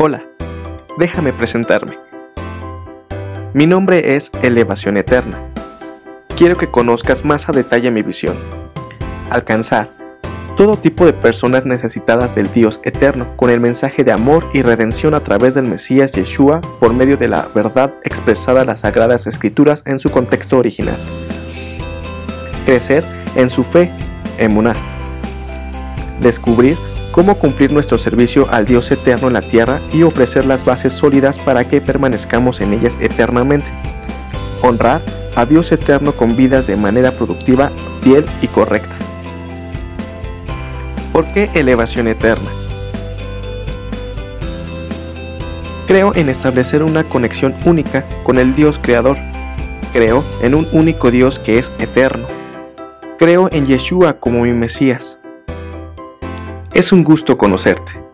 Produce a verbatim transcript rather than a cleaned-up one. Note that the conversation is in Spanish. Hola, déjame presentarme. Mi nombre es Elevación Eterna. Quiero que conozcas más a detalle mi visión: alcanzar todo tipo de personas necesitadas del Dios eterno con el mensaje de amor y redención a través del Mesías Yeshua por medio de la verdad expresada en las Sagradas Escrituras en su contexto original. Crecer en su fe, emunah. Descubrir cómo cumplir nuestro servicio al Dios eterno en la tierra y ofrecer las bases sólidas para que permanezcamos en ellas eternamente. Honrar a Dios eterno con vidas de manera productiva, fiel y correcta. ¿Por qué elevación eterna? Creo en establecer una conexión única con el Dios creador. Creo en un único Dios que es eterno. Creo en Yeshua como mi Mesías. Es un gusto conocerte.